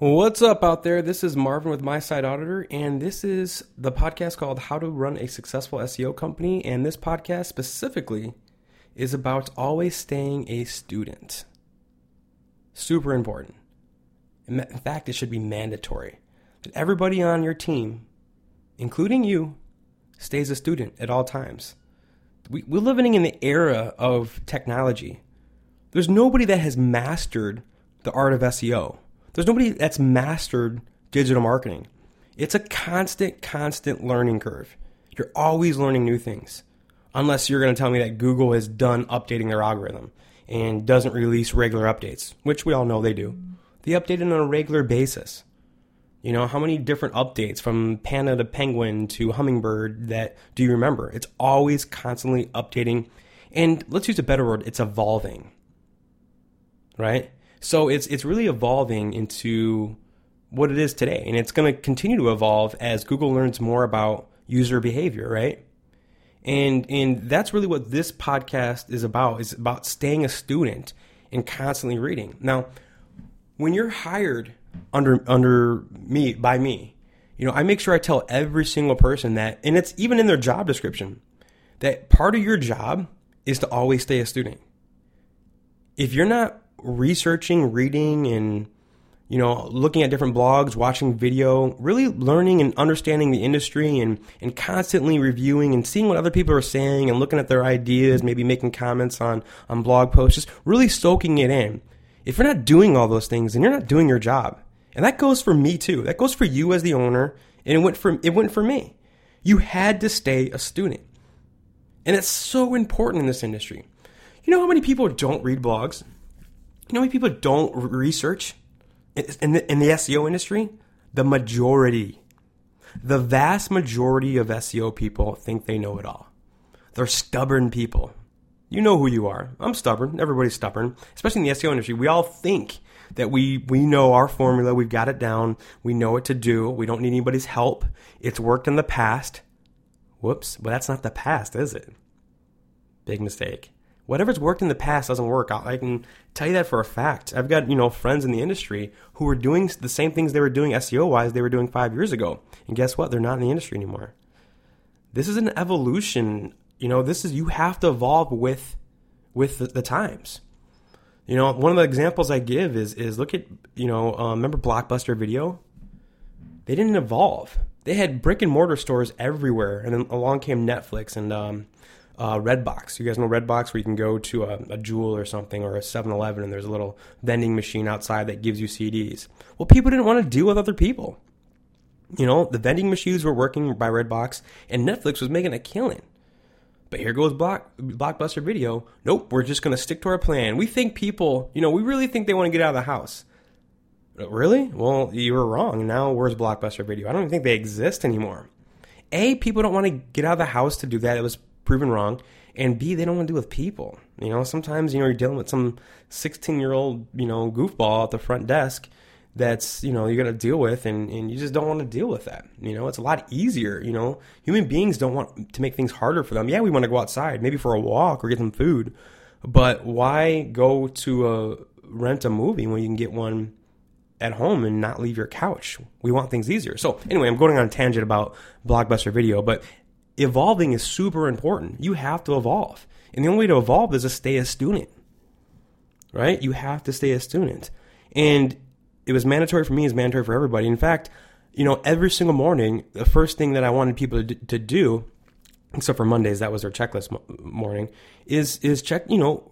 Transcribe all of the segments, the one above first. What's up out there? This is Marvin with MySiteAuditor, and this is the podcast called How to Run a Successful SEO Company, and this podcast specifically is about always staying a student. Super important. In fact, it should be mandatory that everybody on your team, including you, stays a student at all times. We're living in the era of technology. There's nobody that has mastered the art of SEO. There's nobody that's mastered digital marketing. It's a constant learning curve. You're always learning new things. Unless you're going to tell me that Google is done updating their algorithm and doesn't release regular updates, which we all know they do. They update it on a regular basis. You know, how many different updates from panda to penguin to hummingbird that do you remember? It's always constantly updating. And let's use a better word, it's evolving. Right? So it's really evolving into what it is today, and it's going to continue to evolve as Google learns more about user behavior, right? And that's really what this podcast is about. It's about staying a student and constantly reading. Now, when you're hired by me, you know, I make sure I tell every single person that, and it's even in their job description, that part of your job is to always stay a student. If you're not researching, reading, and, you know, looking at different blogs, watching video, really learning and understanding the industry and constantly reviewing and seeing what other people are saying and looking at their ideas, maybe making comments on blog posts, just really soaking it in. If you're not doing all those things, then you're not doing your job. And that goes for me too. That goes for you as the owner, and it went for me. You had to stay a student. And it's so important in this industry. You know how many people don't read blogs? You know how many people don't research in the SEO industry? The majority, the vast majority of SEO people think they know it all. They're stubborn people. You know who you are. I'm stubborn. Everybody's stubborn, especially in the SEO industry. We all think that we know our formula. We've got it down. We know what to do. We don't need anybody's help. It's worked in the past. Whoops. But that's not the past, is it? Big mistake. Whatever's worked in the past doesn't work. I can tell you that for a fact. I've got, you know, friends in the industry who were doing the same things they were doing SEO-wise they were doing 5 years ago. And guess what? They're not in the industry anymore. This is an evolution. You know, this is, you have to evolve with the times. You know, one of the examples I give is look at, you know, remember Blockbuster Video? They didn't evolve. They had brick and mortar stores everywhere. And then along came Netflix and Redbox. You guys know Redbox, where you can go to a Jewel or something, or a 7-Eleven, and there's a little vending machine outside that gives you CDs. Well, people didn't want to deal with other people. You know, the vending machines were working by Redbox, and Netflix was making a killing. But here goes Blockbuster Video. Nope, we're just going to stick to our plan. We think people, you know, we really think they want to get out of the house. Really? Well, you were wrong. Now, where's Blockbuster Video? I don't even think they exist anymore. A, people don't want to get out of the house to do that. It was proven wrong. And B, they don't want to deal with people. You know, sometimes, you know, you're dealing with some 16-year-old, you know, goofball at the front desk that's, you know, you're going to deal with, and you just don't want to deal with that. You know, it's a lot easier. You know, human beings don't want to make things harder for them. Yeah, we want to go outside, maybe for a walk or get some food, but why go to rent a movie when you can get one at home and not leave your couch? We want things easier. So anyway, I'm going on a tangent about Blockbuster Video, but evolving is super important. You have to evolve. And the only way to evolve is to stay a student, right? You have to stay a student. And it was mandatory for me. It's mandatory for everybody. In fact, you know, every single morning, the first thing that I wanted people to do, except for Mondays, that was their checklist morning, is check, you know,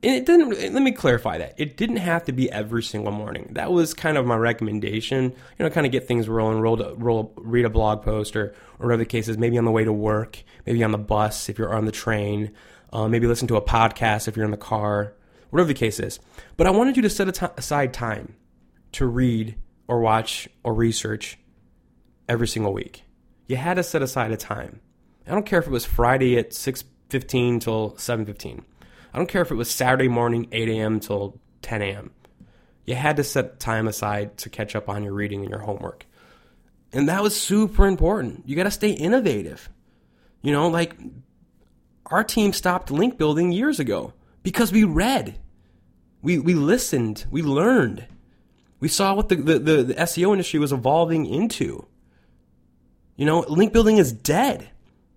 and it didn't, let me clarify that. It didn't have to be every single morning. That was kind of my recommendation, you know, kind of get things rolling, read a blog post or whatever the case is, maybe on the way to work, maybe on the bus if you're on the train, maybe listen to a podcast if you're in the car, whatever the case is. But I wanted you to set aside time to read or watch or research every single week. You had to set aside a time. I don't care if it was Friday at 6:15 till 7:15. I don't care if it was Saturday morning, 8 a.m. till 10 a.m. You had to set time aside to catch up on your reading and your homework. And that was super important. You got to stay innovative. You know, like our team stopped link building years ago because we read. We listened. We learned. We saw what the SEO industry was evolving into. You know, link building is dead.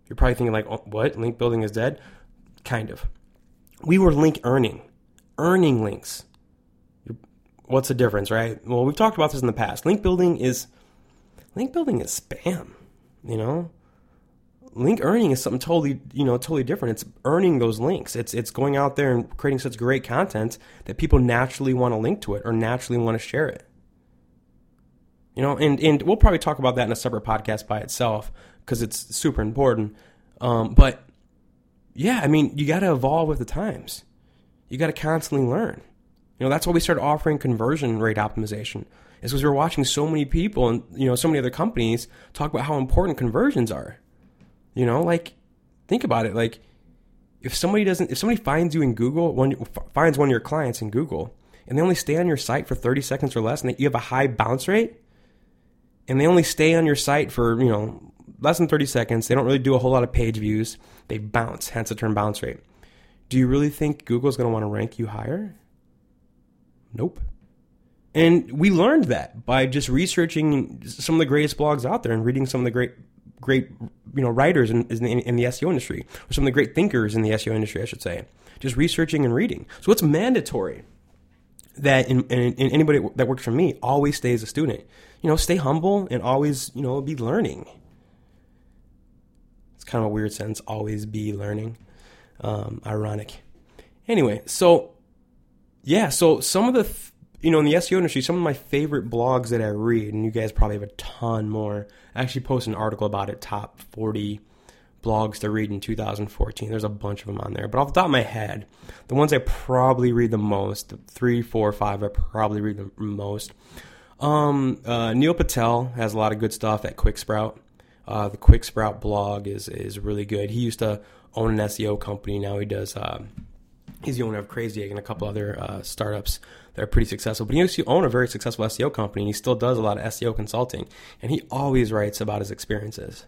You're probably thinking like, oh, what? Link building is dead? Kind of. We were link earning links. What's the difference, right? Well, we've talked about this in the past. Link building is spam, you know? Link earning is something totally different. It's earning those links. It's going out there and creating such great content that people naturally want to link to it or naturally want to share it. You know, and we'll probably talk about that in a separate podcast by itself because it's super important. But yeah, I mean, you got to evolve with the times. You got to constantly learn. You know, that's why we started offering conversion rate optimization. It's because we were watching so many people and, you know, so many other companies talk about how important conversions are. You know, like, think about it. Like, if somebody finds you in Google, finds one of your clients in Google, and they only stay on your site for 30 seconds or less, and you have a high bounce rate, and they only stay on your site for, you know, less than 30 seconds, they don't really do a whole lot of page views, they bounce, hence the term bounce rate. Do you really think Google's going to want to rank you higher? Nope. And we learned that by just researching some of the greatest blogs out there and reading some of the great you know, writers in the SEO industry, or some of the great thinkers in the SEO industry, I should say. Just researching and reading. So it's mandatory that in anybody that works for me always stays a student. You know, stay humble and always, you know, be learning. It's kind of a weird sentence, always be learning. Ironic. Anyway, so yeah, so some of the you know, in the SEO industry, some of my favorite blogs that I read, and you guys probably have a ton more. I actually posted an article about it, top 40 blogs to read in 2014. There's a bunch of them on there. But off the top of my head, the ones I probably read the most, the 3, 4, 5 I probably read the most. Neil Patel has a lot of good stuff at Quick Sprout. The Quick Sprout blog is really good. He used to own an SEO company. Now he does... he's the owner of Crazy Egg and a couple other startups that are pretty successful. But he used to own a very successful SEO company, and he still does a lot of SEO consulting. And he always writes about his experiences.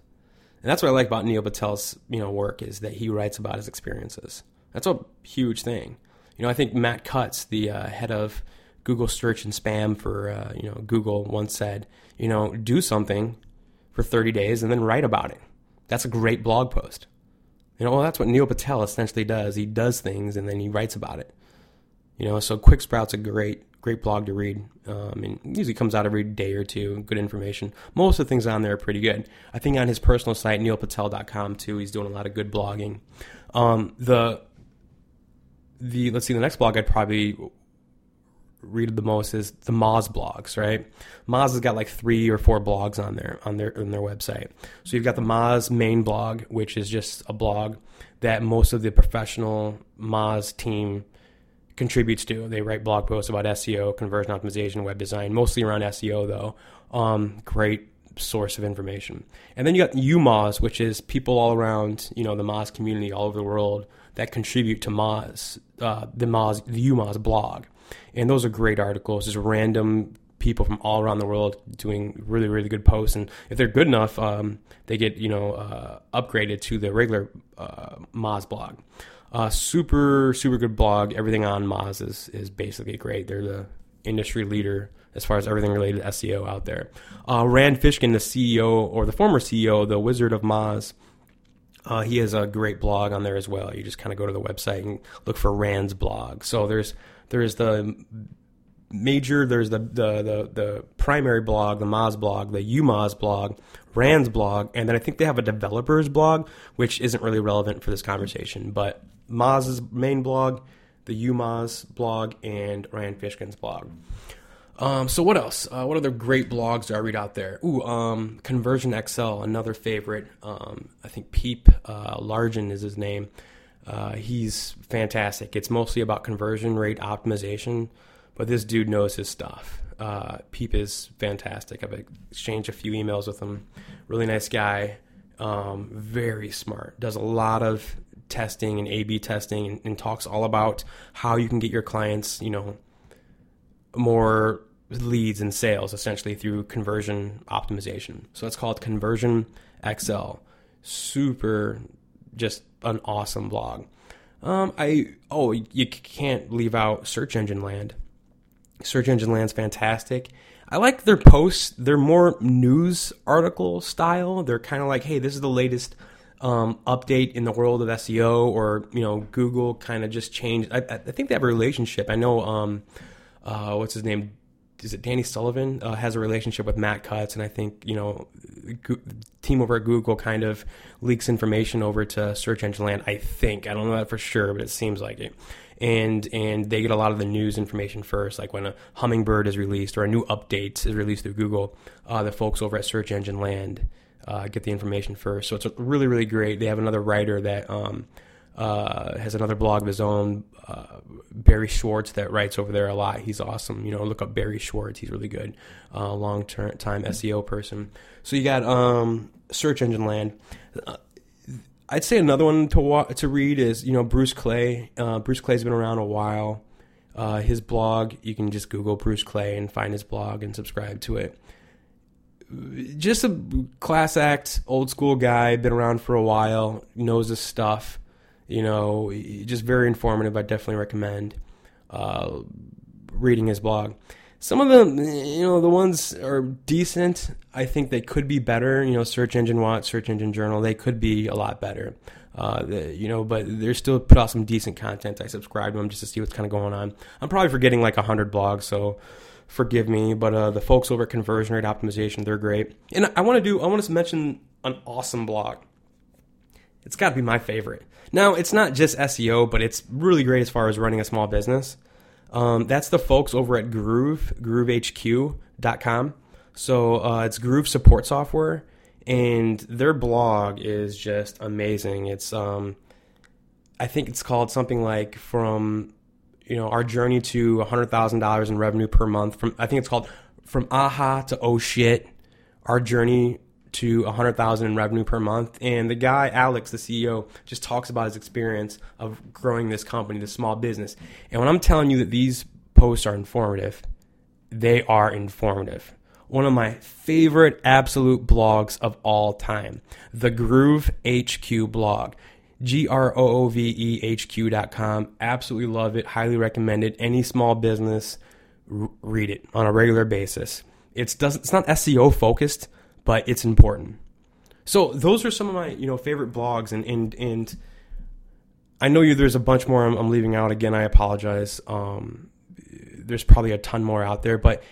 And that's what I like about Neil Patel's, you know, work, is that he writes about his experiences. That's a huge thing. You know, I think Matt Cutts, the head of Google Search and Spam for, you know, Google, once said, you know, do something for 30 days and then write about it. That's a great blog post. You know, well, that's what Neil Patel essentially does. He does things and then he writes about it. You know, so Quick Sprout's a great blog to read. And usually comes out every day or two. Good information. Most of the things on there are pretty good. I think on his personal site, neilpatel.com too, he's doing a lot of good blogging. Let's see, the next blog I'd probably read the most is the Moz blogs, right? Moz has got like 3 or 4 blogs on their website. So you've got the Moz main blog, which is just a blog that most of the professional Moz team contributes to. They write blog posts about SEO, conversion optimization, web design, mostly around SEO though. Great source of information. And then you got YouMoz, which is people all around, you know, the Moz community all over the world that contribute to Moz, the YouMoz blog. And those are great articles, just random people from all around the world doing really, really good posts. And if they're good enough, they get, you know, upgraded to the regular Moz blog. Super, super good blog. Everything on Moz is basically great. They're the industry leader as far as everything related to SEO out there. Rand Fishkin, the CEO, or the former CEO, the Wizard of Moz, he has a great blog on there as well. You just kind of go to the website and look for Rand's blog. So there's the major, there's the primary blog, the Moz blog, the YouMoz blog, Rand's blog, and then I think they have a developer's blog, which isn't really relevant for this conversation. But Moz's main blog, the YouMoz blog, and Rand Fishkin's blog. So what else? What other great blogs do I read out there? ConversionXL, another favorite. I think Peep Largen is his name. He's fantastic. It's mostly about conversion rate optimization, but this dude knows his stuff. Peep is fantastic. I've exchanged a few emails with him. Really nice guy. Very smart. Does a lot of testing and A/B testing and talks all about how you can get your clients, you know, more leads and sales essentially through conversion optimization. So that's called ConversionXL. Super, just an awesome blog. You can't leave out Search Engine Land. Search Engine Land's fantastic. I like their posts. They're more news article style. They're kind of like, hey, this is the latest update in the world of SEO, or, you know, Google kind of just changed. I think they have a relationship. I know, what's his name? Is it Danny Sullivan has a relationship with Matt Cutts, and I think, you know, the team over at Google kind of leaks information over to Search Engine Land, I think. I don't know that for sure, but it seems like it. And they get a lot of the news information first, like when a hummingbird is released or a new update is released through Google, the folks over at Search Engine Land get the information first. So it's really, really great. They have another writer that has another blog of his own, Barry Schwartz, that writes over there a lot. He's awesome. You know, look up Barry Schwartz. He's really good, long-term time SEO person. So you got Search Engine Land. I'd say another one to read is, you know, Bruce Clay. Bruce Clay's been around a while. His blog, you can just Google Bruce Clay and find his blog and subscribe to it. Just a class act, old school guy, been around for a while, knows his stuff. You know, just very informative. I definitely recommend reading his blog. Some of them, you know, the ones are decent. I think they could be better. You know, Search Engine Watch, Search Engine Journal, they could be a lot better. You know, but they're still put out some decent content. I subscribe to them just to see what's kind of going on. I'm probably forgetting like 100 blogs, so forgive me. But the folks over at Conversion Rate Optimization, they're great. And I want to mention an awesome blog. It's got to be my favorite. Now, it's not just SEO, but it's really great as far as running a small business. That's the folks over at Groove, groovehq.com. So it's Groove support software, and their blog is just amazing. It's I think it's called something like from, you know, our journey to $100,000 in revenue per month. I think it's called From Aha to Oh Shit, Our Journey to $100,000 in revenue per month. And the guy, Alex, the CEO, just talks about his experience of growing this company, this small business. And when I'm telling you that these posts are informative, they are informative. One of my favorite absolute blogs of all time, the Groove HQ blog, groovehq.com. Absolutely love it. Highly recommend it. Any small business, read it on a regular basis. It's not SEO focused, but it's important. So those are some of my, you know, favorite blogs, and I know there's a bunch more I'm leaving out. Again, I apologize. There's probably a ton more out there, but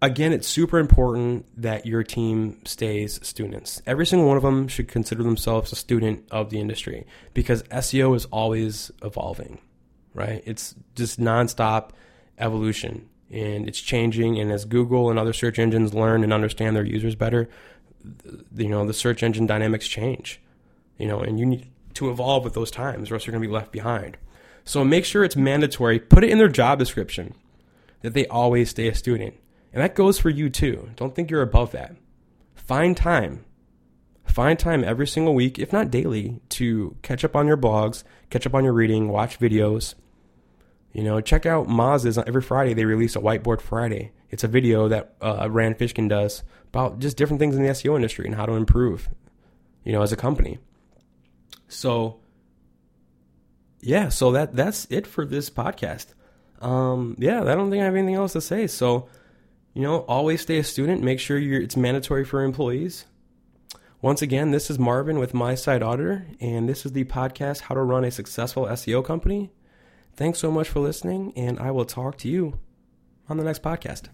again, it's super important that your team stays students. Every single one of them should consider themselves a student of the industry, because SEO is always evolving, right? It's just nonstop evolution. And it's changing, and as Google and other search engines learn and understand their users better, you know, the search engine dynamics change, you know, and you need to evolve with those times, or else you're going to be left behind. So make sure it's mandatory. Put it in their job description that they always stay a student. And that goes for you too. Don't think you're above that. Find time. Find time every single week, if not daily, to catch up on your blogs, catch up on your reading, watch videos. You know, check out Moz's. Every Friday, they release a Whiteboard Friday. It's a video that Rand Fishkin does about just different things in the SEO industry and how to improve, you know, as a company. So, yeah, so that's it for this podcast. I don't think I have anything else to say. So, you know, always stay a student. Make sure it's mandatory for employees. Once again, this is Marvin with MySiteAuditor, and this is the podcast, How to Run a Successful SEO Company. Thanks so much for listening, and I will talk to you on the next podcast.